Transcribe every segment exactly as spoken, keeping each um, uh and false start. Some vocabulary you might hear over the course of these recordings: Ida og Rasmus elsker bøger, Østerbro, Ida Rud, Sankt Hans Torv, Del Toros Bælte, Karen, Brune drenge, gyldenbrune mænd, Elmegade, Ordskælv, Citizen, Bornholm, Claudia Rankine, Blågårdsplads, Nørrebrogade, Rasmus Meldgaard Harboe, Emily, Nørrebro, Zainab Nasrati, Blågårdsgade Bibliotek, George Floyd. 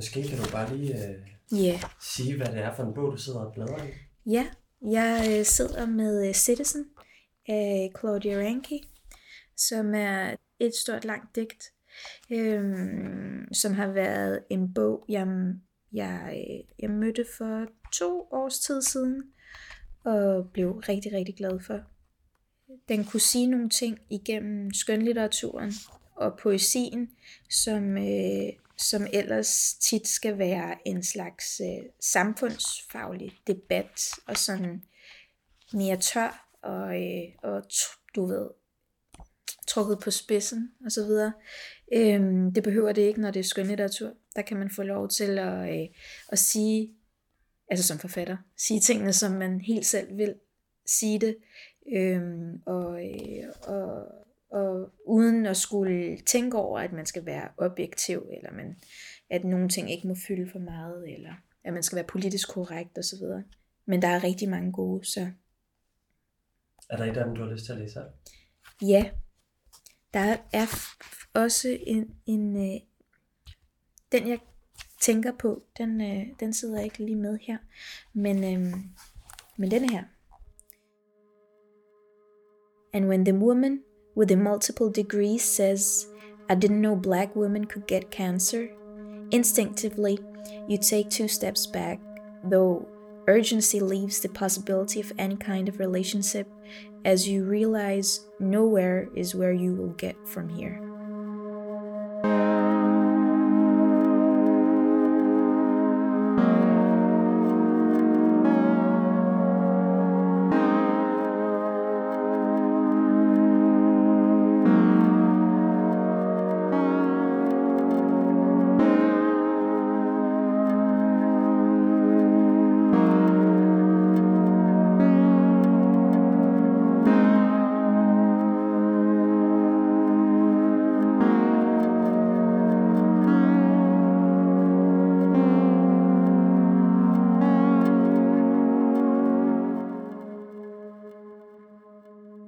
Måske kan du bare lige øh, yeah. sige, hvad det er for en bog, du sidder og bladrer i. Ja, jeg øh, sidder med øh, Citizen af Claudia Rankine, som er et stort langt digt, øh, som har været en bog, jeg, jeg, jeg mødte for to års tid siden, og blev rigtig, rigtig glad for. Den kunne sige nogle ting igennem skønlitteraturen og poesien, som, øh, som ellers tit skal være en slags øh, samfundsfaglig debat, og sådan mere tør og, øh, og du ved, trukket på spidsen og så videre. Øh, det behøver det ikke, når det er skønlitteratur. Der kan man få lov til at, øh, at sige, altså som forfatter, sige tingene, som man helt selv vil sige det, Øhm, og, og, og uden at skulle tænke over, at man skal være objektiv, eller man, at nogle ting ikke må fylde for meget, eller at man skal være politisk korrekt og så videre. Men der er rigtig mange gode, så... Er der et af dem, du har lyst til at læse? Ja. Der er også en... en øh, den, jeg tænker på, den, øh, den sidder jeg ikke lige med her. Men, øh, men denne her. And when the woman with the multiple degrees says, I didn't know black women could get cancer, instinctively, you take two steps back, though urgency leaves the possibility of any kind of relationship, as you realize nowhere is where you will get from here.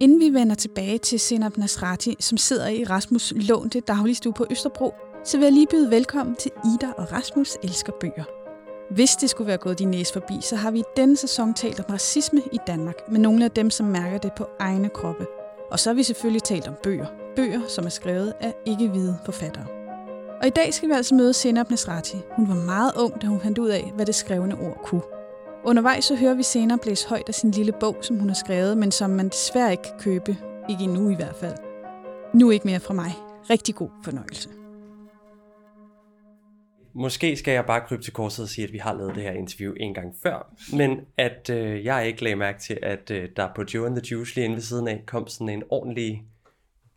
Inden vi vender tilbage til Zainab Nasrati, som sidder i Rasmus' lånte dagligstue på Østerbro, så vil jeg lige byde velkommen til Ida og Rasmus elsker bøger. Hvis det skulle være gået din næse forbi, så har vi i denne sæson talt om racisme i Danmark, med nogle af dem, som mærker det på egne kroppe. Og så har vi selvfølgelig talt om bøger. Bøger, som er skrevet af ikke-hvide forfattere. Og i dag skal vi altså møde Zainab Nasrati. Hun var meget ung, da hun fandt ud af, hvad det skrevne ord kunne. Undervejs så hører vi senere blæse højt af sin lille bog, som hun har skrevet, men som man desværre ikke kan købe. Ikke endnu i hvert fald. Nu ikke mere fra mig. Rigtig god fornøjelse. Måske skal jeg bare krybe til korset og sige, at vi har lavet det her interview en gang før, men at øh, jeg ikke lagde mærke til, at øh, der på Joe and the Juice lige inde ved siden af kom sådan en ordentlig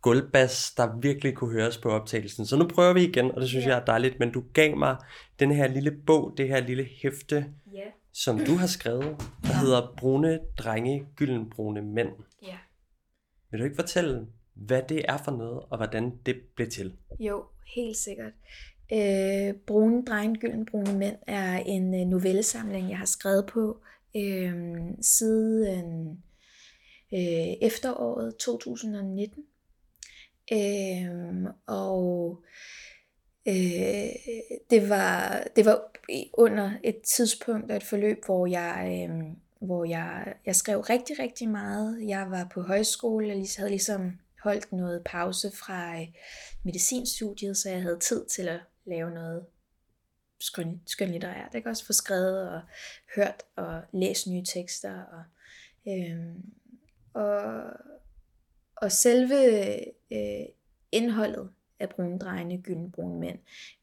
gulvbass, der virkelig kunne høres på optagelsen. Så nu prøver vi igen, og det synes yeah. jeg er dejligt, men du gav mig den her lille bog, det her lille hæfte, yeah. som du har skrevet, der ja. hedder Brune drenge, gyldenbrune mænd. Ja. Vil du ikke fortælle, hvad det er for noget, og hvordan det blev til? Jo, helt sikkert. Øh, Brune drenge, gyldenbrune mænd er en novellesamling, jeg har skrevet på øh, siden øh, efteråret to tusind nitten. Øh, og... Øh, det var, det var under et tidspunkt og et forløb, hvor jeg, øh, hvor jeg, jeg skrev rigtig, rigtig meget. Jeg var på højskole og havde ligesom holdt noget pause fra øh, medicinstudiet, så jeg havde tid til at lave noget skøn, skønlitterært. Jeg kan også få skrevet og hørt og læst nye tekster. Og, øh, og, og selve øh, indholdet af brune drenge, gyldenbrune mænd,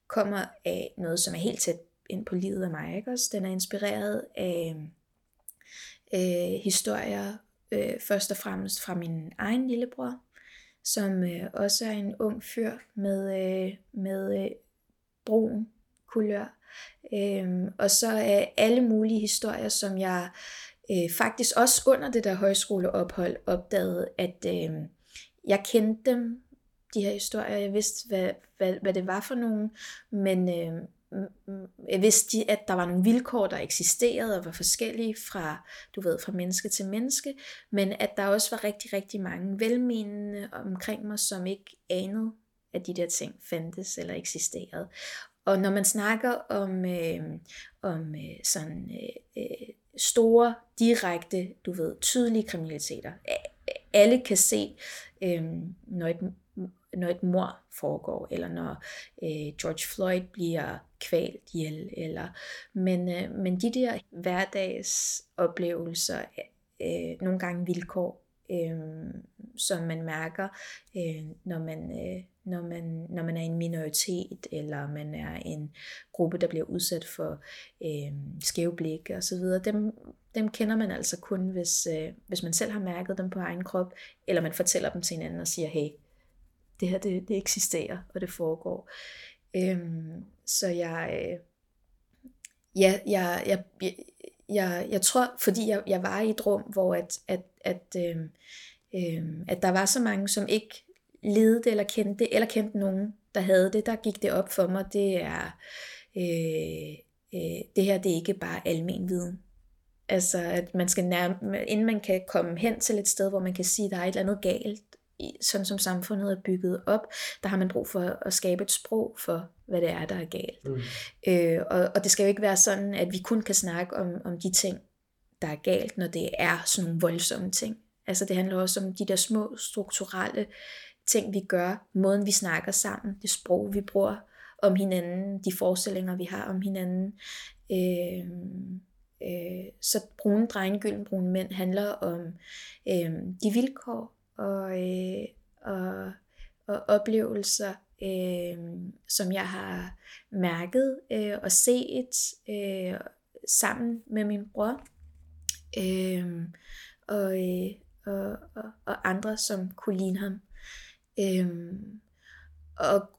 kommer af noget, som er helt tæt ind på livet af mig, ikke også? Den er inspireret af øh, historier, øh, først og fremmest fra min egen lillebror, som øh, også er en ung fyr med, øh, med øh, brun kulør. Øh, og så øh, alle mulige historier, som jeg øh, faktisk også under det der højskoleophold opdagede, at øh, jeg kendte dem, de her historier. Jeg vidste, hvad, hvad, hvad det var for nogen, men øh, jeg vidste, at der var nogle vilkår, der eksisterede og var forskellige fra, du ved, fra menneske til menneske, men at der også var rigtig, rigtig mange velmenende omkring mig, som ikke anede, at de der ting fandtes eller eksisterede. Og når man snakker om, øh, om øh, sådan øh, store, direkte, du ved, tydelige kriminaliteter, alle kan se, øh, når et når et mord foregår, eller når øh, George Floyd bliver kvalt ihjel, eller men øh, men de der hverdagsoplevelser, øh, nogle gange vilkår, øh, som man mærker, øh, når man øh, når man når man er en minoritet, eller man er en gruppe, der bliver udsat for øh, skæve blik og så videre, dem dem kender man altså kun, hvis øh, hvis man selv har mærket dem på egen krop, eller man fortæller dem til hinanden og siger, hey, det her, det, det eksisterer, og det foregår. Øhm, så jeg, øh, ja, jeg, jeg, jeg, jeg, jeg tror, fordi jeg, jeg var i et rum, hvor at, at, at, øh, øh, at der var så mange, som ikke ledte eller kendte det, eller kendte nogen, der havde det, der gik det op for mig, det er, øh, øh, det her, det er ikke bare almen viden. Altså, at man skal nærme, inden man kan komme hen til et sted, hvor man kan sige, der er et eller andet galt, sådan som samfundet er bygget op, der har man brug for at skabe et sprog for, hvad det er, der er galt. Mm. Øh, og, og det skal jo ikke være sådan, at vi kun kan snakke om, om de ting, der er galt, når det er sådan nogle voldsomme ting. Altså det handler også om de der små strukturelle ting, vi gør, måden vi snakker sammen, det sprog, vi bruger om hinanden, de forestillinger, vi har om hinanden. Øh, øh, så brune drenge, gyldenbrune mænd handler om øh, de vilkår, Og, øh, og, og oplevelser, øh, som jeg har mærket øh, og set øh, sammen med min bror øh, og, øh, og, og, og andre, som kunne ligne ham. Øh, og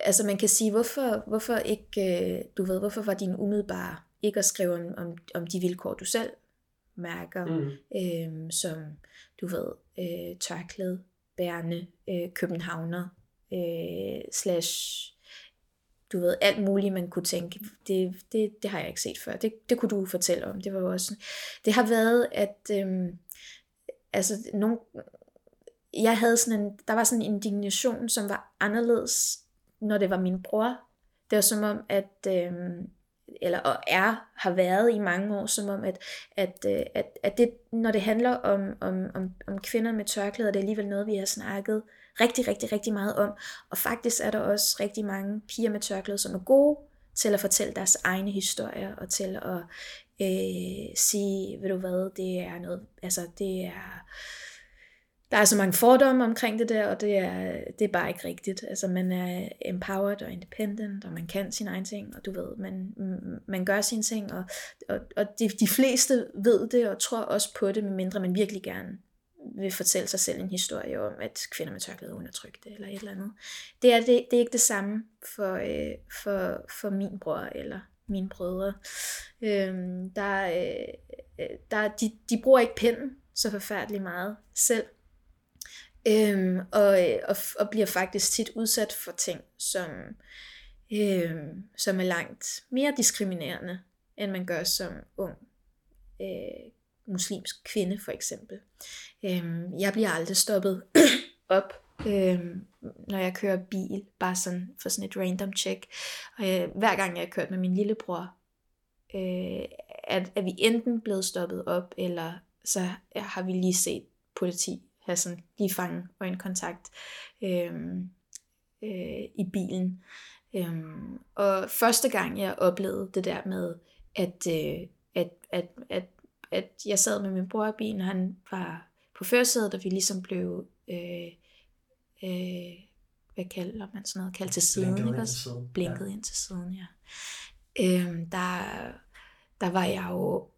altså man kan sige, hvorfor, hvorfor ikke, øh, du ved, hvorfor var din umiddelbare ikke at skrive om, om, om de vilkår, du selv mærker, mm. øh, som du ved, øh, tørklæde, bærende, øh, københavner, øh, slash, du ved, alt muligt, man kunne tænke, det, det, det har jeg ikke set før, det, det kunne du fortælle om, det var også, det har været, at, øh, altså, nogen, jeg havde sådan en, der var sådan en indignation, som var anderledes, når det var min bror, det var som om, at, øh, eller og er, har været i mange år, som om, at, at, at, at det, når det handler om, om, om, om kvinder med tørklæder, det er alligevel noget, vi har snakket rigtig, rigtig, rigtig meget om. Og faktisk er der også rigtig mange piger med tørklæder, som er gode til at fortælle deres egne historier, og til at øh, sige, ved du hvad, det er noget, altså det er... Der er så mange fordomme omkring det der, og det er, det er bare ikke rigtigt. Altså man er empowered og independent, og man kan sine egne ting, og du ved, man, man gør sine ting, og, og, og de, de fleste ved det og tror også på det, medmindre man virkelig gerne vil fortælle sig selv en historie om, at kvinder med tørklæde er undertrykte eller et eller andet. Det er, det, det er ikke det samme for, øh, for, for min bror eller mine brødre. Øh, der, øh, der, de, de bruger ikke pinden så forfærdeligt meget selv. Øhm, og, og, og bliver faktisk tit udsat for ting, som, øhm, som er langt mere diskriminerende, end man gør som ung øh, muslimsk kvinde, for eksempel. Øhm, jeg bliver aldrig stoppet op, øhm, når jeg kører bil, bare sådan for sådan et random check. Og jeg, hver gang jeg har kørt med min lillebror, øh, er, er vi enten blevet stoppet op, eller så har vi lige set politi have sådan lige fange øjenkontakt øhm, øh, i bilen. Øhm, og første gang jeg oplevede det der med, at, øh, at, at, at, at jeg sad med min bror i bilen, og han var på førersædet, og vi ligesom blev, øh, øh, hvad kalder man sådan noget, kaldt til siden, blinket, ikke også? Blinket ja. Ind til siden, ja. Øhm, der, der var jeg jo,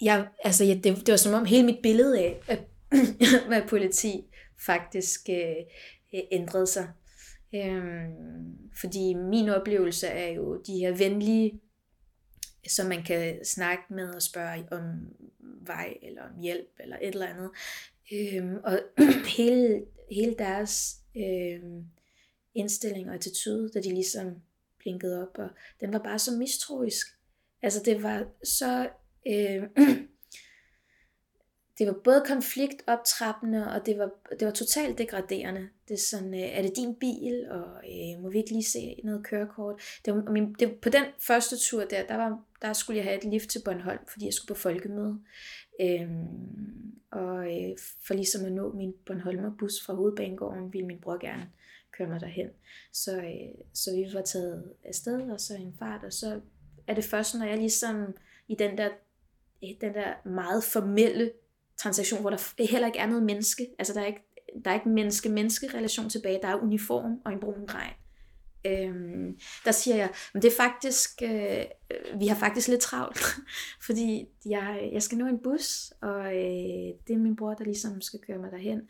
Jeg, altså, jeg, det, det var som om hele mit billede af, af, af politi faktisk øh, ændrede sig. Øhm, fordi min oplevelse er jo de her venlige, som man kan snakke med og spørge om vej eller om hjælp eller et eller andet. Øhm, og hele, hele deres øh, indstilling og attitude, da de ligesom blinkede op, og den var bare så mistroisk. Altså det var så Øh, det var både konfliktoptrappende, og det var, det var totalt degraderende. Det er sådan, øh, er det din bil, og øh, må vi ikke lige se noget kørekort? Det var, min, det, på den første tur der, der, var, der skulle jeg have et lift til Bornholm, fordi jeg skulle på folkemøde. Øh, og øh, for ligesom at nå min Bornholmerbus fra Hovedbanegården, ville min bror gerne køre mig derhen. Så, øh, så vi var taget afsted, og så en fart, og så er det først, når jeg ligesom i den der, den der meget formelle transaktion, hvor der heller ikke er noget menneske, altså der er ikke, der er ikke menneske-menneske-relation tilbage, der er uniform og en brun dreng. Øhm, der siger jeg, men det er faktisk, øh, vi har faktisk lidt travlt, fordi jeg, jeg skal nå en bus, og øh, det er min bror, der ligesom skal køre mig derhen.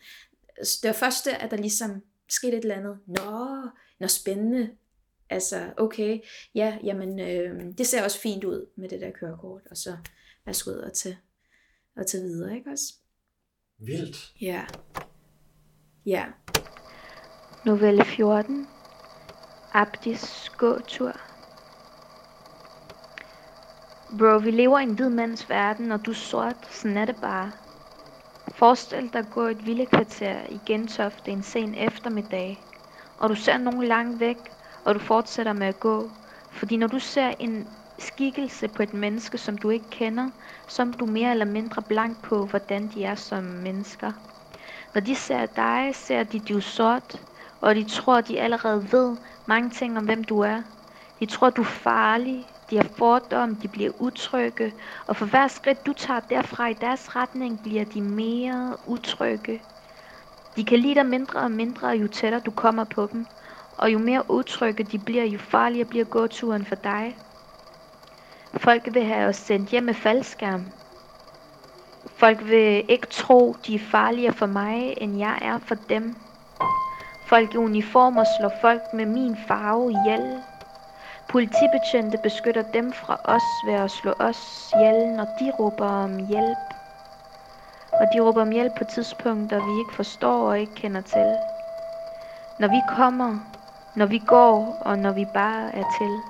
Det var først der, at der ligesom skete et eller andet, nå, nå spændende, altså okay, ja, jamen øh, det ser også fint ud med det der kørekort, og så værsgo ud og til og til videre, ikke også? Vildt. Ja. Ja. Novelle fjorten. Abdis gåtur. Bro, vi lever i en hvid mands verden, og du er sort, sådan er det bare. Forestil dig at gå et villekvarter i Gentofte en sen eftermiddag, og du ser nogen langt væk, og du fortsætter med at gå, fordi når du ser en skikkelse på et menneske, som du ikke kender, som du mere eller mindre blank på, hvordan de er som mennesker. Når de ser dig, ser de dig sort, og de tror, de allerede ved mange ting om, hvem du er. De tror, du er farlig, de har fordomme, de bliver utrygge, og for hver skridt, du tager derfra i deres retning, bliver de mere utrygge. De kan lide dig mindre og mindre, jo tættere du kommer på dem, og jo mere utrygge de bliver, jo farligere bliver gåturen for dig. Folk vil have os sendt hjem med faldskærm. Folk vil ikke tro, de er farligere for mig, end jeg er for dem. Folk i uniformer slår folk med min farve ihjel. Politibetjente beskytter dem fra os ved at slå os ihjel, når de råber om hjælp. Og de råber om hjælp på tidspunkter, vi ikke forstår og ikke kender til. Når vi kommer, når vi går og når vi bare er til.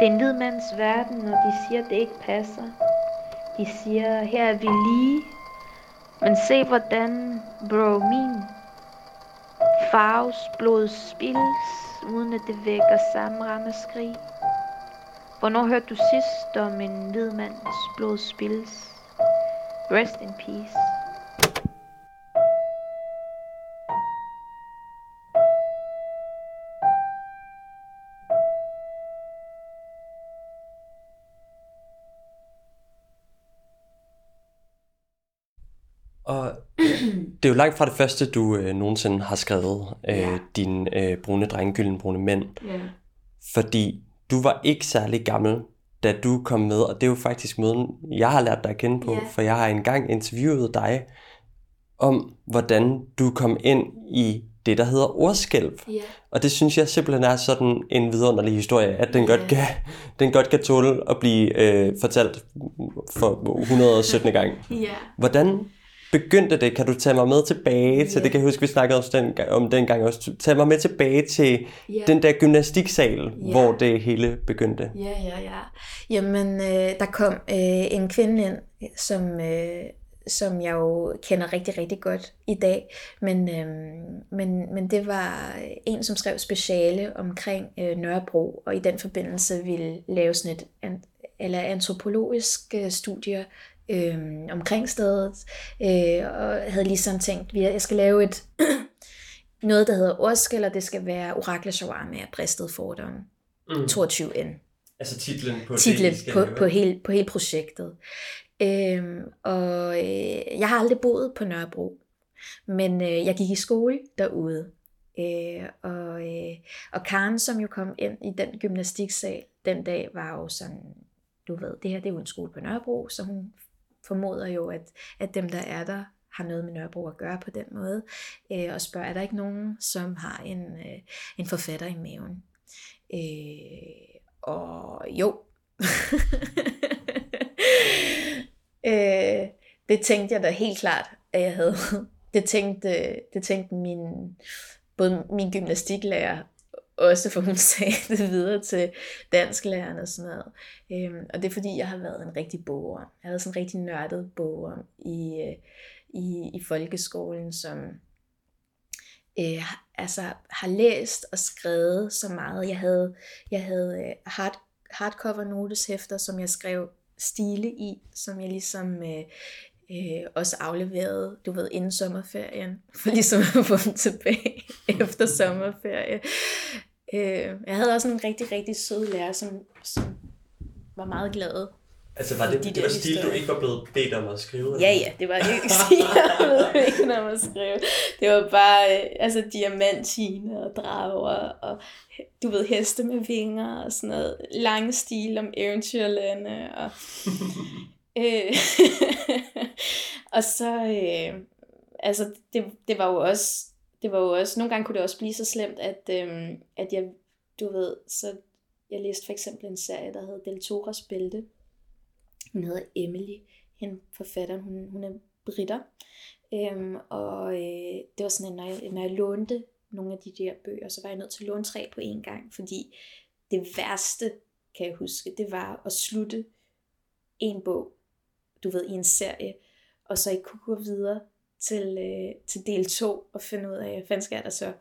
Det er en hvid mands verden, og de siger, det ikke passer. De siger, her er vi lige. Men se hvordan, bro, min farves blod spildes, uden at det vækker samme ramaskrig. Hvornår hørte du sidst om en hvid mands blod spildes? Rest in peace. Og det er jo langt fra det første, du øh, nogensinde har skrevet øh, yeah. din øh, brune drenge, gyldenbrune mænd. Yeah. Fordi du var ikke særlig gammel, da du kom med, og det er jo faktisk måden, jeg har lært dig at kende på, yeah. for jeg har engang interviewet dig om, hvordan du kom ind i det, der hedder Ordskælv. Yeah. Og det synes jeg simpelthen er sådan en vidunderlig historie, at den, yeah. godt, kan, den godt kan tåle at blive øh, fortalt for et hundrede og sytten gang. Yeah. Hvordan begyndte det? Kan du tage mig med tilbage til, yeah. det kan jeg huske, vi snakkede også den, om dengang også, tage mig med tilbage til yeah. den der gymnastiksal, yeah. hvor det hele begyndte. Ja, ja, ja. Jamen, øh, der kom øh, en kvinde ind, som, øh, som jeg jo kender rigtig, rigtig godt i dag, men, øh, men, men det var en, som skrev speciale omkring øh, Nørrebro, og i den forbindelse ville lave sådan et an, eller antropologisk øh, studie, Øh, omkring stedet, øh, og havde ligesom tænkt, at jeg skal lave et noget, der hedder Ordskælv, og det skal være orakler shawarma af bristet fordomme. Mm. toogtyve N. Altså titlen på, titlen det, på, på, hele, på hele projektet. Øh, og øh, jeg har aldrig boet på Nørrebro, men øh, jeg gik i skole derude. Øh, og, øh, og Karen, som jo kom ind i den gymnastiksal den dag, var jo sådan, du ved, det her det er jo en skole på Nørrebro, så hun formoder jo, at, at dem, der er der, har noget med Nørrebro at gøre på den måde, øh, og spørger, er der ikke nogen, som har en, øh, en forfatter i maven? Øh, og jo. øh, det tænkte jeg da helt klart, at jeg havde. Det tænkte, det tænkte min, både min gymnastiklærer Også for hun sagde det videre til dansklærerne og sådan noget. Øhm, og det er fordi, jeg har været en rigtig bogorm. Jeg havde sådan en rigtig nørdet bogorm i, i, i folkeskolen, som øh, altså, har læst og skrevet så meget. Jeg havde, jeg havde hard, hardcover noteshæfter, som jeg skrev stile i, som jeg ligesom... Øh, Øh, også afleveret, du ved, inden sommerferien, for ligesom at få dem tilbage efter sommerferie. Øh, jeg havde også en rigtig, rigtig sød lærer, som, som var meget glad. Altså var det, de det var stil, historier. Du ikke var blevet bedt om at skrive? Eller? Ja, ja, det var ikke stil, jeg var blevet bedt om at skrive. Det var bare øh, altså, diamantine og drager og du ved, heste med vinger og sådan noget. Lange stil om eventyrlande og... og så øh, altså det, det var jo også det var jo også nogle gange kunne det også blive så slemt at øh, at jeg du ved så jeg læste for eksempel en serie der hed Del Toros Bælte. Hun hedder Emily, hende forfatteren, hun hun er briter øh, og øh, det var sådan en, når jeg, når jeg lånte nogle af de der bøger, så var jeg nødt til at låne tre på en gang, fordi det værste kan jeg huske det var at slutte en bog du ved, i en serie, og så ikke kunne gå videre til, øh, til del to, og finde ud af, hvad fanden sker der så.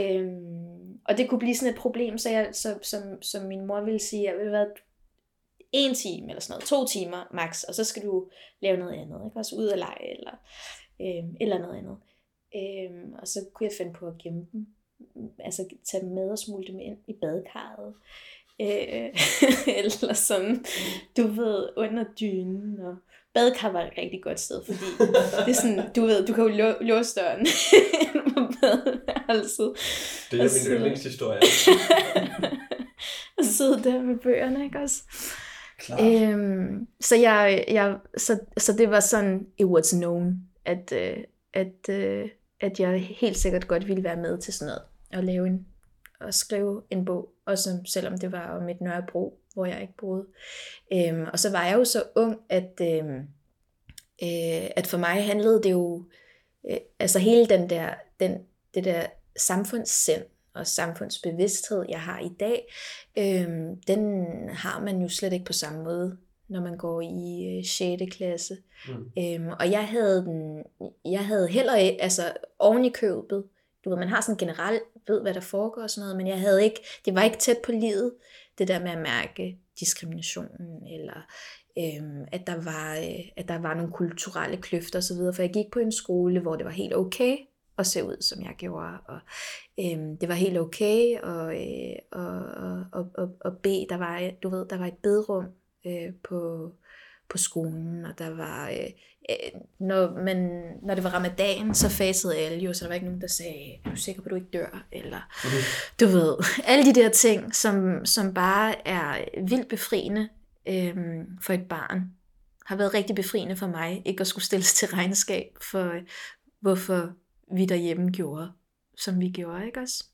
Øhm, og det kunne blive sådan et problem, så, jeg, så som, som min mor ville sige, jeg ville være en time, eller sådan noget, to timer max, og så skal du lave noget andet, ikke? Også ud og lege, eller, øhm, eller noget andet. Øhm, og så kunne jeg finde på at gemme dem, altså tage dem med og smule dem ind i badekarret, eller sådan, du ved, under dynen, og badekar var et rigtig godt sted, fordi det er sådan, du ved, du kan jo lå, låse døren på badeværelset. Det er og min yndlingshistorie. Og sidde der med bøgerne, ikke også? Øhm, så jeg, jeg så, så det var sådan, it was known, at, at, at jeg helt sikkert godt ville være med til sådan noget, og lave en og skrive en bog, og som, selvom det var om et Nørrebro, hvor jeg ikke boede. Øhm, og så var jeg jo så ung, at, øhm, øh, at for mig handlede det jo, øh, altså hele den der, den, det der samfundssind og samfundsbevidsthed, jeg har i dag, øhm, den har man jo slet ikke på samme måde, når man går i øh, sjette klasse. Mm. Øhm, og jeg havde, den, jeg havde heller ikke, altså oven i købet, du ved, man har sådan generelt, ved hvad der foregår og sådan noget, men jeg havde ikke, det var ikke tæt på livet, det der med at mærke diskriminationen, eller øhm, at, der var, øh, at der var nogle kulturelle kløfter og så videre, for jeg gik på en skole, hvor det var helt okay at se ud, som jeg gjorde, og øhm, det var helt okay at, øh, at, at, at, at bede, der var, du ved, der var et bederum øh, på... på skolen, og der var, øh, når, man, når det var ramadan, så fasede alle jo, så der var ikke nogen, der sagde, er du sikker på, at du ikke dør, eller okay. Du ved, alle de der ting, som, som bare er vildt befriende øh, for et barn, har været rigtig befriende for mig, ikke at skulle stilles til regnskab for, øh, hvorfor vi derhjemme gjorde, som vi gjorde, ikke også?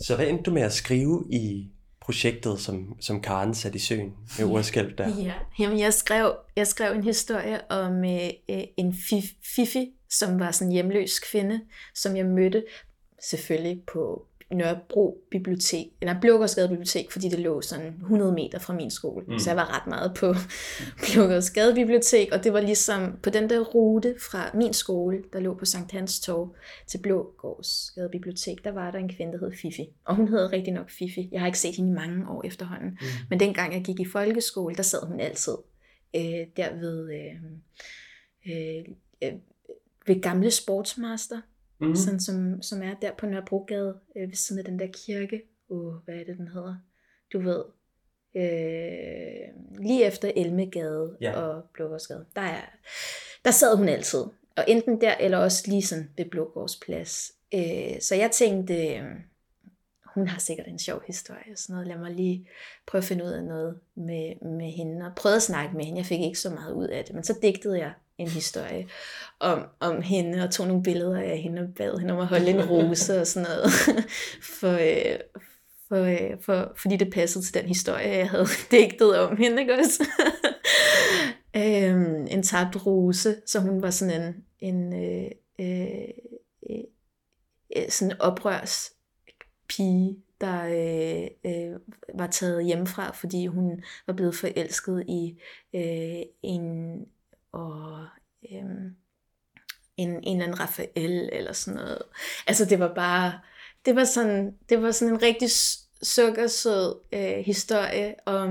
Så hvad endte du med at skrive i projektet, som, som Karen satte i søen med Ordskælv der? Ja, jamen jeg skrev, jeg skrev en historie om øh, en fifi, som var sådan en hjemløs kvinde, som jeg mødte selvfølgelig på Nørrebro Bibliotek, eller Blågårdsgade Bibliotek, fordi det lå sådan hundrede meter fra min skole, mm. så jeg var ret meget på Blågårdsgade Bibliotek, og det var ligesom på den der rute fra min skole, der lå på Sankt Hans Torv til Blågårdsgade Bibliotek, der var der en kvinde, der hed Fifi, og hun hed rigtig nok Fifi, jeg har ikke set hende i mange år efterhånden, mm. men dengang jeg gik i folkeskole, der sad hun altid øh, der ved, øh, øh, øh, ved gamle Sportsmaster, Mm-hmm. sådan som, som er der på Nørrebrogade øh, ved siden af den der kirke. Uh, hvad er det, den hedder? Du ved. Øh, lige efter Elmegade yeah. og Blågårdsgade. Der, er, der sad hun altid. Og enten der, eller også lige sådan ved Blågårdsplads. Øh, så jeg tænkte, øh, hun har sikkert en sjov historie og sådan noget. Lad mig lige prøve at finde ud af noget med, med hende. Og prøvede at snakke med hende. Jeg fik ikke så meget ud af det, men så digtede jeg en historie om, om hende, og tog nogle billeder af hende, og bad hende om at holde en rose og sådan noget, for, for, for, fordi det passede til den historie, jeg havde digtet om hende, ikke også? øhm, en tabt rose, så hun var sådan en, en øh, øh, øh, sådan oprørspige, der øh, øh, var taget hjemmefra, fordi hun var blevet forelsket i øh, en, og, øh, en, en eller anden Raphael eller sådan noget. Altså det var bare, det var sådan, det var sådan en rigtig sukkersød øh, historie om,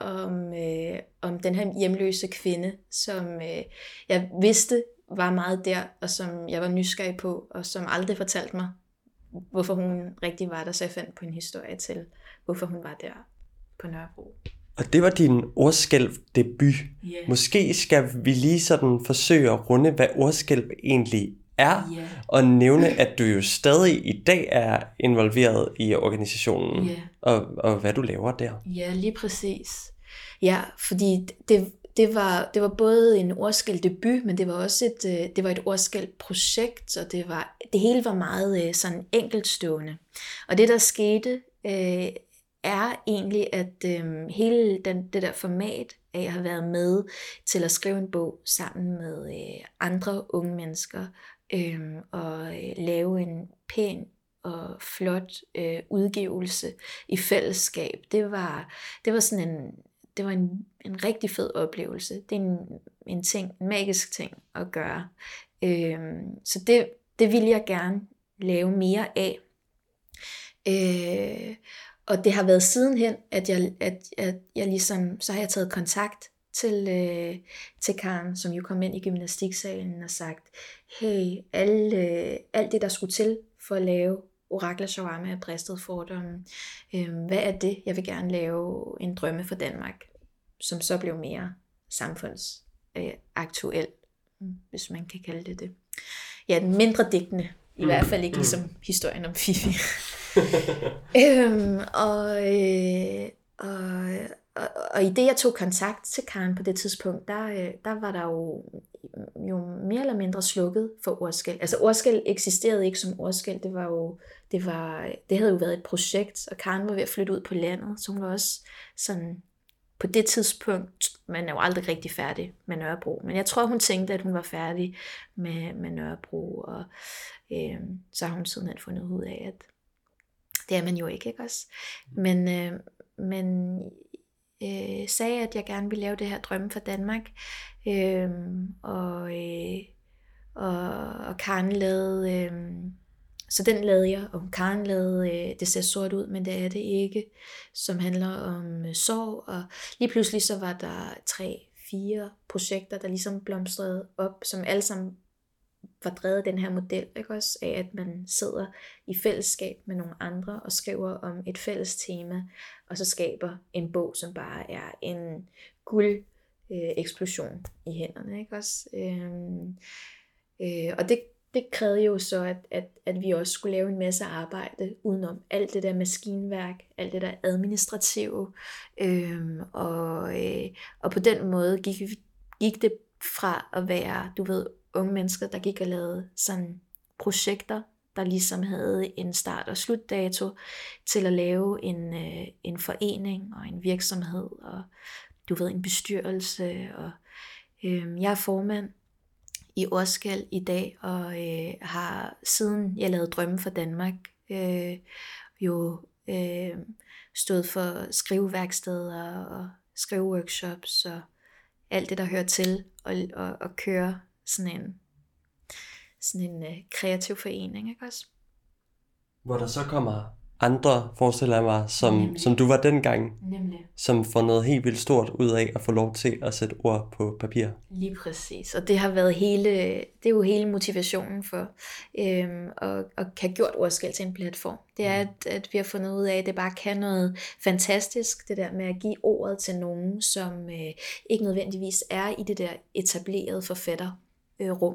om, øh, om den her hjemløse kvinde, som øh, jeg vidste var meget der, og som jeg var nysgerrig på, og som aldrig fortalte mig, hvorfor hun rigtig var der, så jeg fandt på en historie til, hvorfor hun var der på Nørrebro. Og det var din Ordskælv-debut. Yeah. Måske skal vi lige sådan forsøge at runde, hvad Ordskælv egentlig er, yeah. og nævne, at du jo stadig i dag er involveret i organisationen, yeah. og, og hvad du laver der. Ja, lige præcis. Ja, fordi det... Det var, det var både en Ordskælv-debut, men det var også et, det var et Ordskælv-projekt, og det, var, det hele var meget sådan enkeltstående. Og det, der skete, øh, er egentlig, at øh, hele den, det der format, at jeg har været med til at skrive en bog sammen med øh, andre unge mennesker, øh, og øh, lave en pæn og flot øh, udgivelse i fællesskab, det var, det var sådan en... Det var en, en rigtig fed oplevelse. Det er en, en ting, en magisk ting at gøre. Øhm, så det, det ville jeg gerne lave mere af. Øh, og det har været sidenhen, at jeg, at, at jeg ligesom, så har jeg taget kontakt til, øh, til Karen, som jo kom ind i gymnastiksalen og sagt, hey, alle, øh, alt det, der skulle til for at lave orakler, shawarma og bristede fordomme. Øhm, hvad er det? Jeg vil gerne lave en drømme for Danmark, som så blev mere samfundsaktuel, øh, hvis man kan kalde det det. Ja, den mindre digtende. I mm. hvert fald ikke ligesom historien om Fifi. øhm, og, øh, og, og, og i det, jeg tog kontakt til Karen på det tidspunkt, der, øh, der var der jo... jo mere eller mindre slukket for Ordskælv. Altså Ordskælv eksisterede ikke som Ordskælv, det var jo det var det havde jo været et projekt, og Karen var ved at flytte ud på landet, så hun var også sådan på det tidspunkt, man er jo aldrig rigtig færdig med Nørrebro, men jeg tror hun tænkte, at hun var færdig med med Nørrebro, og øh, så har hun sidenhen fundet ud af, at det er man jo ikke, ikke også. Men øh, men øh, sagde, at jeg gerne ville lave det her drømme for Danmark. Øhm, og, øh, og, og Karen lavede øh, så den lavede jeg, og Karen lavede øh, det ser sort ud, men det er det ikke, som handler om øh, sorg, og lige pludselig så var der tre, fire projekter, der ligesom blomstrede op, som alle sammen var drevet den her model, ikke også, af at man sidder i fællesskab med nogle andre og skriver om et fælles tema, og så skaber en bog, som bare er en guld eksplosion i hænderne, ikke også? Øhm, øh, og det, det krævede jo så, at, at, at vi også skulle lave en masse arbejde udenom alt det der maskinværk, alt det der administrative, øhm, og, øh, og på den måde gik, gik det fra at være, du ved, unge mennesker, der gik og lavede sådan projekter, der ligesom havde en start- og slutdato, til at lave en, øh, en forening og en virksomhed, og du ved, en bestyrelse, og øh, jeg er formand i Ordskælv i dag, og øh, har siden jeg lavede Drømme for Danmark, øh, jo øh, stået for skriveværksteder og skriveworkshops og alt det, der hører til, og, og, og køre sådan en, sådan en øh, kreativ forening, ikke også? Hvor der så kommer... andre, forestiller jeg mig, som, som du var dengang, nemlig, som får noget helt vildt stort ud af at få lov til at sætte ord på papir. Lige præcis, og det har været hele, det er jo hele motivationen for øhm, at, at have gjort Ordskælv til en platform. Det er, at, at vi har fundet ud af, at det bare kan noget fantastisk, det der med at give ordet til nogen, som øh, ikke nødvendigvis er i det der etablerede forfatterrum. Øh,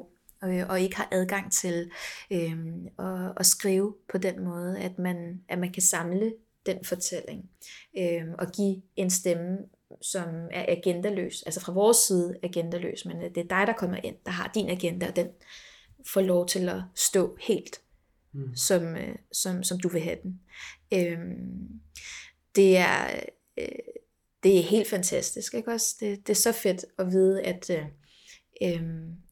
og ikke har adgang til øh, at, at skrive på den måde, at man, at man kan samle den fortælling øh, og give en stemme, som er agendaløs, altså fra vores side agendaløs, men det er dig, der kommer ind, der har din agenda, og den får lov til at stå helt, mm. som, øh, som, som du vil have den. Øh, det er øh, det er helt fantastisk, ikke også? Det, det er så fedt at vide, at øh, øh,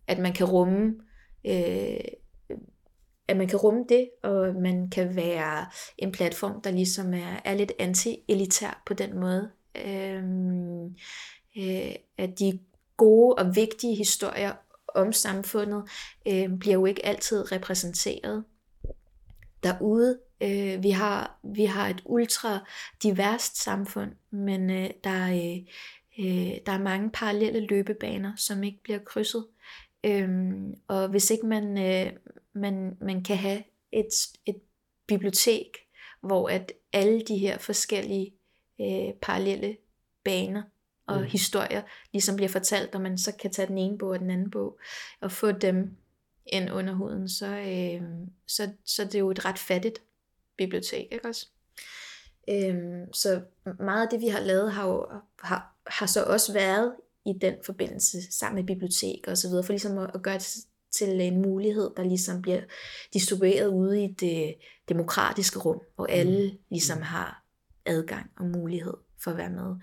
at man kan rumme øh, at man kan rumme det, og man kan være en platform, der ligesom er, er lidt anti-elitær på den måde. Øhm, øh, at de gode og vigtige historier om samfundet øh, bliver jo ikke altid repræsenteret derude. Øh, vi har, vi har et ultra diverst samfund, men øh, der, øh, øh, der er mange parallelle løbebaner, som ikke bliver krydset. Øh, og hvis ikke man... Øh, Man, man kan have et, et bibliotek, hvor at alle de her forskellige øh, parallelle baner og mm. historier ligesom bliver fortalt, og man så kan tage den ene bog og den anden bog og få dem ind under huden, så, øh, så, så det er jo et ret fattigt bibliotek, ikke også? Øh, så meget af det, vi har lavet, har, jo, har, har så også været i den forbindelse sammen med bibliotek og så videre, for ligesom at, at gøre det til en mulighed, der ligesom bliver distribueret ude i det demokratiske rum, hvor alle ligesom har adgang og mulighed for at være med.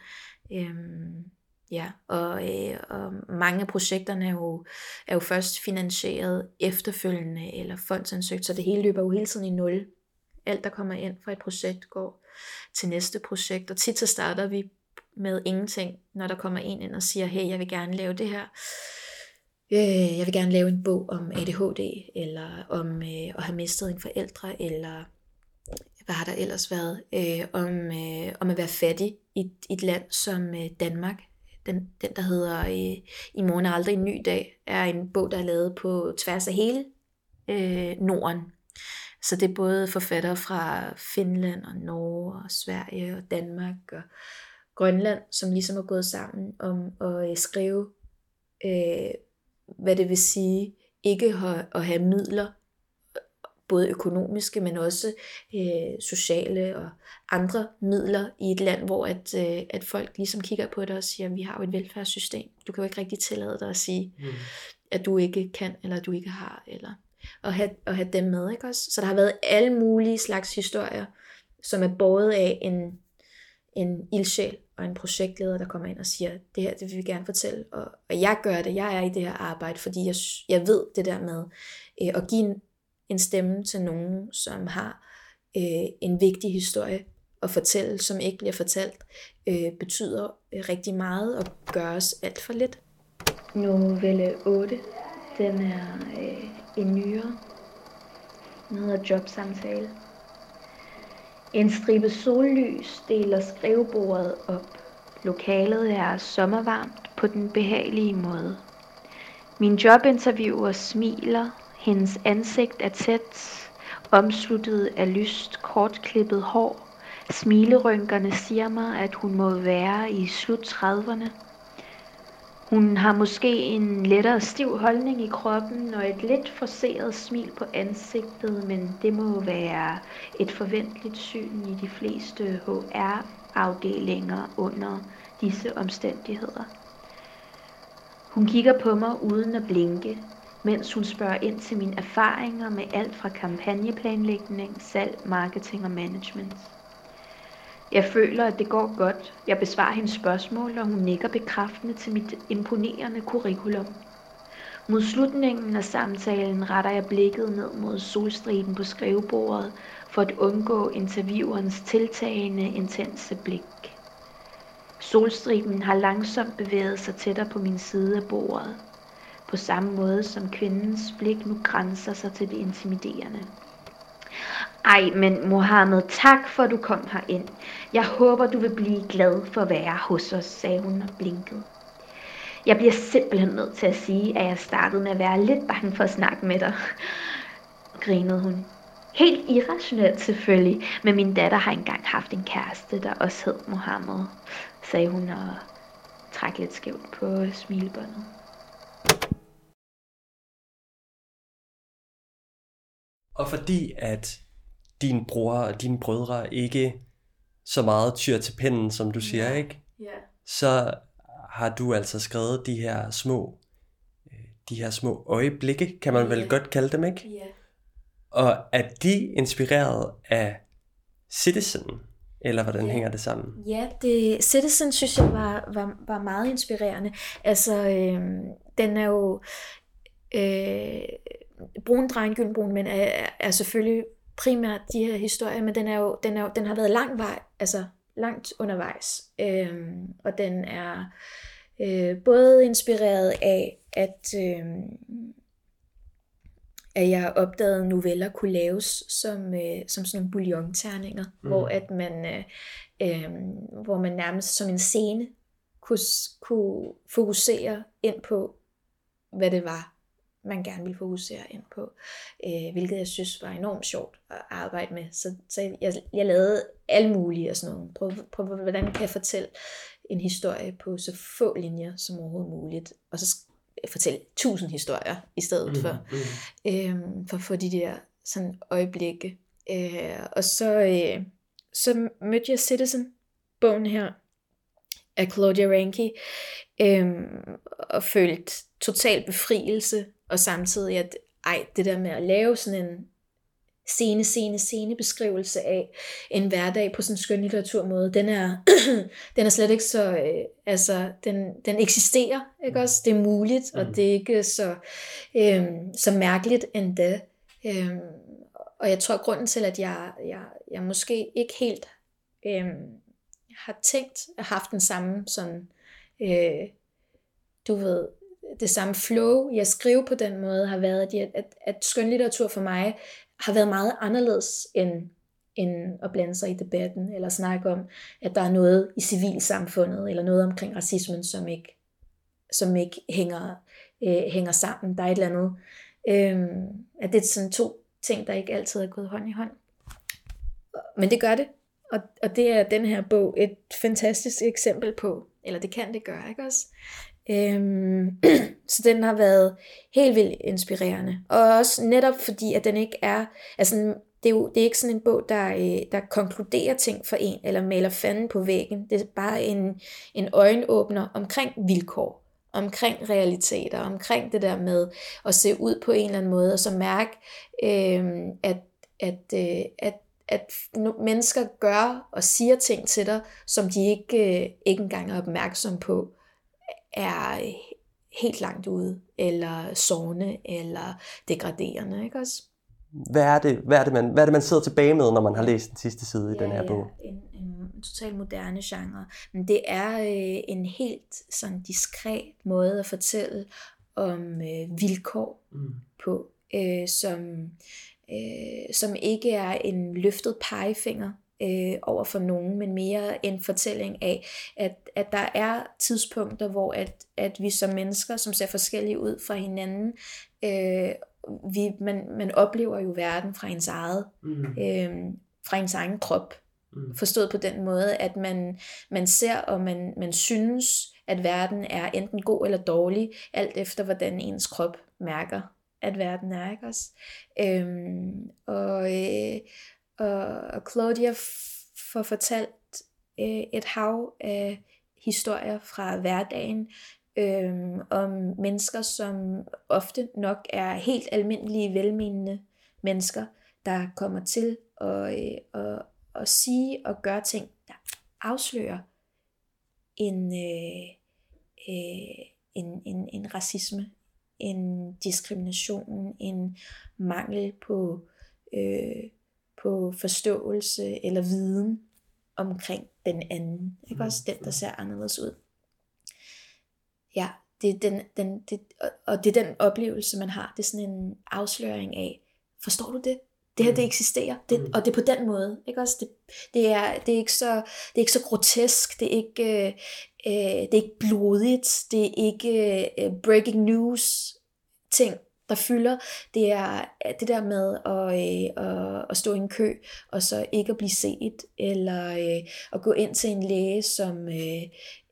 Øhm, ja, og, øh, og mange af projekterne er jo, er jo først finansieret efterfølgende eller fondsansøgt, så det hele løber jo hele tiden i nul. Alt, der kommer ind fra et projekt, går til næste projekt, og tit så starter vi med ingenting, når der kommer en ind og siger, hey, jeg vil gerne lave det her. Jeg vil gerne lave en bog om A D H D, eller om øh, at have mistet en forældre, eller hvad har der ellers været, øh, om, øh, om at være fattig i et, et land som øh, Danmark. Den, den der hedder øh, I morgen er aldrig en ny dag, er en bog, der er lavet på tværs af hele øh, Norden. Så det er både forfattere fra Finland, og Norge, og Sverige, og Danmark, og Grønland, som ligesom er gået sammen om at øh, skrive øh, hvad det vil sige, ikke at have midler, både økonomiske, men også øh, sociale og andre midler i et land, hvor at, øh, at folk ligesom kigger på det og siger, vi har jo et velfærdssystem, du kan jo ikke rigtig tillade dig at sige, mm. at du ikke kan, eller at du ikke har, eller at have, at have dem med, ikke også? Så der har været alle mulige slags historier, som er båret af en, en ildsjæl, og en projektleder, der kommer ind og siger, det her, det vil vi gerne fortælle, og, og jeg gør det, jeg er i det her arbejde, fordi jeg, jeg ved det der med øh, at give en, en stemme til nogen, som har øh, en vigtig historie at fortælle, som ikke bliver fortalt, øh, betyder rigtig meget, og gør os alt for lidt. Novelle otte, den er øh, en nyere, den hedder Jobsamtale. En stribe sollys deler skrivebordet op. Lokalet er sommervarmt på den behagelige måde. Min jobinterviewer smiler. Hendes ansigt er tæt, omsluttet af lyst, kortklippet hår. Smilerynkerne siger mig, at hun må være i slut trediverne. Hun har måske en lettere stiv holdning i kroppen og et lidt forceret smil på ansigtet, men det må være et forventeligt syn i de fleste H R-afdelinger under disse omstændigheder. Hun kigger på mig uden at blinke, mens hun spørger ind til mine erfaringer med alt fra kampagneplanlægning, salg, marketing og management. Jeg føler, at det går godt. Jeg besvarer hendes spørgsmål, og hun nikker bekræftende til mit imponerende curriculum. Mod slutningen af samtalen retter jeg blikket ned mod solstriben på skrivebordet, for at undgå interviewerens tiltagende, intense blik. Solstriben har langsomt bevæget sig tættere på min side af bordet, på samme måde som kvindens blik nu grænser sig til det intimiderende. Ej, men Mohammed, tak for at du kom herind. Jeg håber, du vil blive glad for at være hos os, sagde hun og blinkede. Jeg bliver simpelthen nødt til at sige, at jeg startede med at være lidt bange for at snakke med dig, grinede hun. Helt irrationelt selvfølgelig, men min datter har engang haft en kæreste, der også hed Mohammed, sagde hun og trak lidt skævt på smilebåndet. Og fordi at din bror og dine brødre ikke så meget tyr til pennen, som du siger, yeah. ikke? Yeah. Så har du altså skrevet de her små, de her små øjeblikke, kan man vel yeah. godt kalde dem, ikke? Yeah. Og er de inspireret af Citizen, eller hvordan yeah. hænger det sammen? Ja, yeah, det Citizen synes jeg var var, var meget inspirerende. Altså, øh, den er jo øh, Brune drenge, gyldenbrune mænd er, er, er selvfølgelig primært de her historier, men den er jo, den er jo, den har været lang vej, altså langt undervejs, øhm, og den er øh, både inspireret af, at øh, at jeg opdagede, at noveller kunne laves som, øh, som sådan nogle bouillonterninger, mm. hvor at man øh, øh, hvor man nærmest som en scene kunne, kunne fokusere ind på, hvad det var, man gerne ville fokusere ind på, øh, hvilket jeg synes var enormt sjovt at arbejde med. Så, så jeg, jeg lavede alle mulige og sådan noget. Prøv, prøv, hvordan kan jeg fortælle en historie på så få linjer som overhovedet muligt, og så fortælle tusind historier i stedet for, mm, mm. Øh, for at få de der sådan øjeblikke. Øh, og så, øh, så mødte jeg Citizen-bogen her af Claudia Rankine, øh, og følte total befrielse, og samtidig at ej, det der med at lave sådan en scene, scene, scene beskrivelse af en hverdag på sådan en skøn litteraturmåde, den er, den er slet ikke så, øh, altså, den, den eksisterer, ikke også? Det er muligt, og det er ikke så, øh, så mærkeligt endda. Øh, og jeg tror, grunden til, at jeg, jeg, jeg måske ikke helt øh, har tænkt, har haft den samme sådan, øh, du ved, det samme flow, jeg skriver på den måde, har været, at, at, at skønlitteratur for mig har været meget anderledes end, end at blande sig i debatten, eller snakke om, at der er noget i civilsamfundet, eller noget omkring racismen, som ikke, som ikke hænger, øh, hænger sammen. Der er et eller andet. Øh, at det er sådan to ting, der ikke altid er gået hånd i hånd. Men det gør det. Og, og det er den her bog et fantastisk eksempel på. Eller det kan det gøre, ikke også? Øhm, så den har været helt vildt inspirerende, og også netop fordi at den ikke er altså, det er jo det er ikke sådan en bog der, øh, der konkluderer ting for en eller maler fanden på væggen. Det er bare en, en øjenåbner omkring vilkår, omkring realiteter, omkring det der med at se ud på en eller anden måde og så mærke øh, at, at, øh, at, at mennesker gør og siger ting til dig, som de ikke, øh, ikke engang er opmærksomme på, er helt langt ude, eller sårende, eller degraderende, ikke også? Hvad er det, hvad er det, man, hvad er det, man sidder tilbage med, når man har læst den sidste side ja, i den her bog? Ja, en, en total moderne genre. Men det er øh, en helt sådan diskret måde at fortælle om øh, vilkår mm. på, øh, som, øh, som ikke er en løftet pegefinger Øh, over for nogen, men mere en fortælling af, at, at der er tidspunkter, hvor at, at vi som mennesker, som ser forskellige ud fra hinanden, øh, vi, man, man oplever jo verden fra ens eget, mm. øh, fra ens egen krop, mm. forstået på den måde, at man, man ser, og man, man synes, at verden er enten god eller dårlig, alt efter hvordan ens krop mærker, at verden er, ikke også? Øh, og øh, Og Claudia f- får fortalt øh, et hav af historier fra hverdagen øh, om mennesker, som ofte nok er helt almindelige, velmenende mennesker, der kommer til at, øh, at, at sige og gøre ting, der afslører en, øh, øh, en, en, en racisme, en diskrimination, en mangel på... Øh, på forståelse eller viden omkring den anden. Ikke også den, der ser anderledes ud. Ja, det er den, den, det, og det er den oplevelse, man har. Det er sådan en afsløring af, forstår du det? Det her, det eksisterer. Det, og det er på den måde. Ikke også? Det, det, er, det, er ikke så, det er ikke så grotesk. Det er ikke, øh, det er ikke blodigt. Det er ikke øh, breaking news ting, der fylder. Det er det der med at, øh, at, at stå i en kø, og så ikke at blive set, eller øh, at gå ind til en læge, som øh,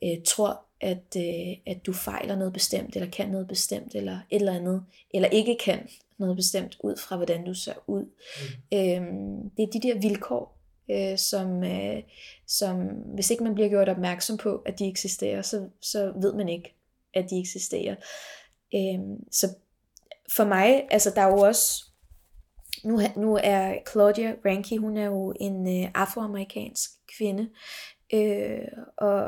øh, tror, at, øh, at du fejler noget bestemt, eller kan noget bestemt, eller et eller andet, eller ikke kan noget bestemt, ud fra hvordan du ser ud. Mm. Øhm, det er de der vilkår, øh, som, øh, som hvis ikke man bliver gjort opmærksom på, at de eksisterer, så, så ved man ikke, at de eksisterer. Øhm, så for mig, altså der er jo også, nu, nu er Claudia Rankine, hun er jo en øh, afroamerikansk kvinde, øh, og,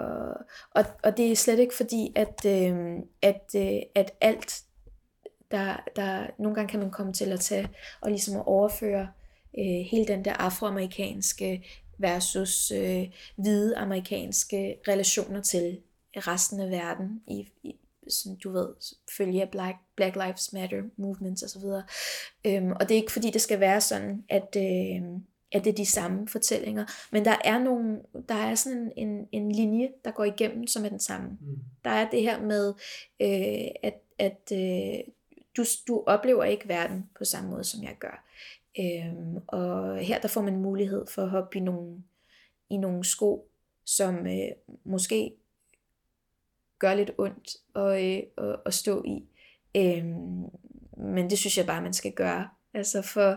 og, og det er slet ikke fordi, at, øh, at, øh, at alt, Der, der, nogle gange kan man komme til at tage og ligesom at overføre øh, hele den der afroamerikanske versus øh, hvide amerikanske relationer til resten af verden i, i sådan, du ved, følge Black, Black Lives Matter movements og så videre. Øhm, og det er ikke fordi det skal være sådan, at, øh, at det er de samme fortællinger, men der er nogle, der er sådan en, en, en linje, der går igennem, som er den samme. Mm. Der er det her med, øh, at, at øh, du, du oplever ikke verden på samme måde, som jeg gør. Øhm, og her der får man mulighed for at hoppe i nogle, i nogle sko, som øh, måske gør lidt ondt at, øh, at, at stå i. Øhm, men det synes jeg bare, man skal gøre. Altså for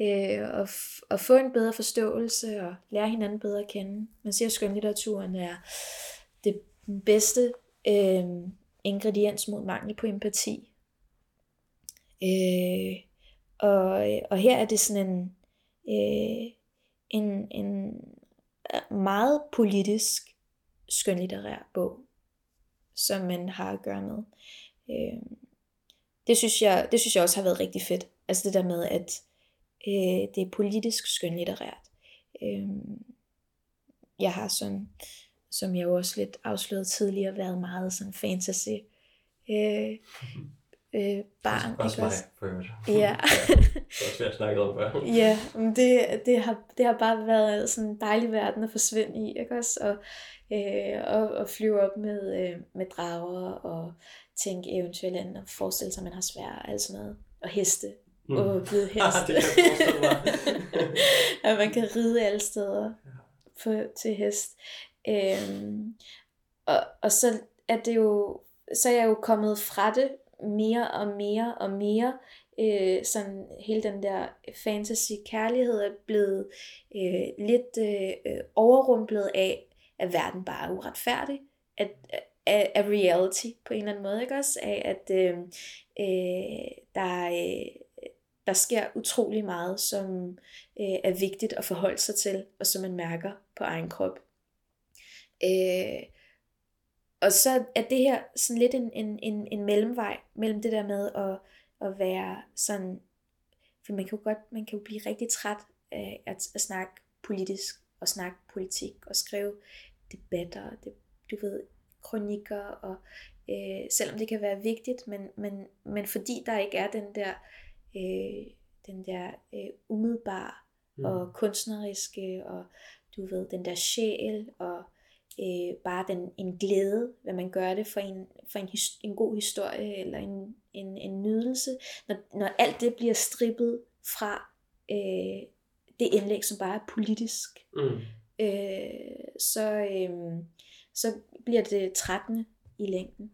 øh, at, at få en bedre forståelse og lære hinanden bedre at kende. Man siger, at skønlitteraturen er det bedste øh, ingrediens mod mangel på empati. Øh, og, og her er det sådan en, øh, en, en meget politisk skønlitterær bog, som man har at gøre med. Øh, det, synes jeg, det synes jeg også har været rigtig fedt. Altså det der med, at øh, det er politisk skønlitterært. Øh, jeg har sådan, som jeg jo også lidt afslørede tidligere, været meget sådan fantasy øh, øh, barn. Det er også mig, for øvrigt. Ja. Det er også svært snakket om før. Ja, men det, det, har, det har bare været sådan en dejlig verden at forsvinde i, ikke også? Og Øh, og, og flyve op med, øh, med drager og tænke eventuelt andet og forestille sig, at man har sværd og alt sådan noget. Og heste. Mm. Og hvide heste. Det kan og man kan ride alle steder på, til hest. Øh, og, og så er det jo, så er jeg jo kommet fra det mere og mere og mere. Øh, sådan hele den der fantasy-kærlighed er blevet øh, lidt øh, overrumplet af, at verden bare er uretfærdig, at, at, at reality på en eller anden måde, ikke også? Af at øh, øh, der, øh, der sker utrolig meget, som øh, er vigtigt at forholde sig til, og som man mærker på egen krop. Øh, og så er det her sådan lidt en, en, en, en mellemvej mellem det der med at, at være sådan, for man kan jo godt, man kan jo blive rigtig træt af at, at, at snakke politisk, og snakke politik, og skrive debatter, det, du ved, kronikker, og øh, selvom det kan være vigtigt, men, men, men fordi der ikke er den der, øh, den der øh, umiddelbare mm. og kunstneriske, og du ved, den der sjæl, og øh, bare den, en glæde, hvad man gør det for en, for en, his, en god historie, eller en, en, en nydelse, når, når alt det bliver strippet fra, øh, det indlæg, som bare er politisk, mm. øh, så, øh, så bliver det trættende i længden.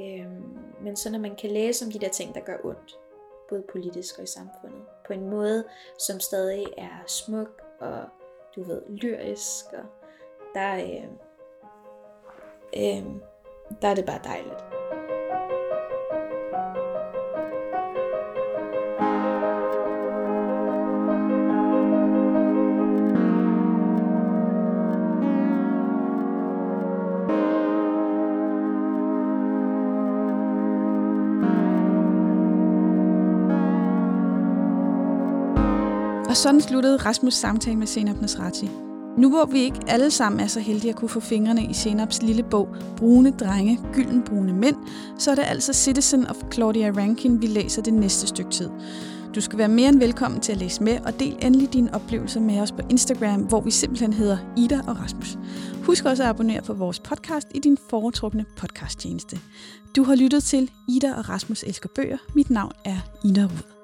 Øh, men så når man kan læse om de der ting, der gør ondt, både politisk og i samfundet, på en måde, som stadig er smuk og, du ved, lyrisk, og der, øh, øh, der er det bare dejligt. Og sådan sluttede Rasmus' samtale med Zainab Nasrati. Nu hvor vi ikke alle sammen er så heldige at kunne få fingrene i Zainabs lille bog Brune drenge, gyldenbrune mænd, så er det altså Citizen of Claudia Rankine, vi læser det næste stykke tid. Du skal være mere end velkommen til at læse med, og del endelig dine oplevelser med os på Instagram, hvor vi simpelthen hedder Ida og Rasmus. Husk også at abonnere på vores podcast i din foretrukne podcasttjeneste. Du har lyttet til Ida og Rasmus elsker bøger. Mit navn er Ida Rud.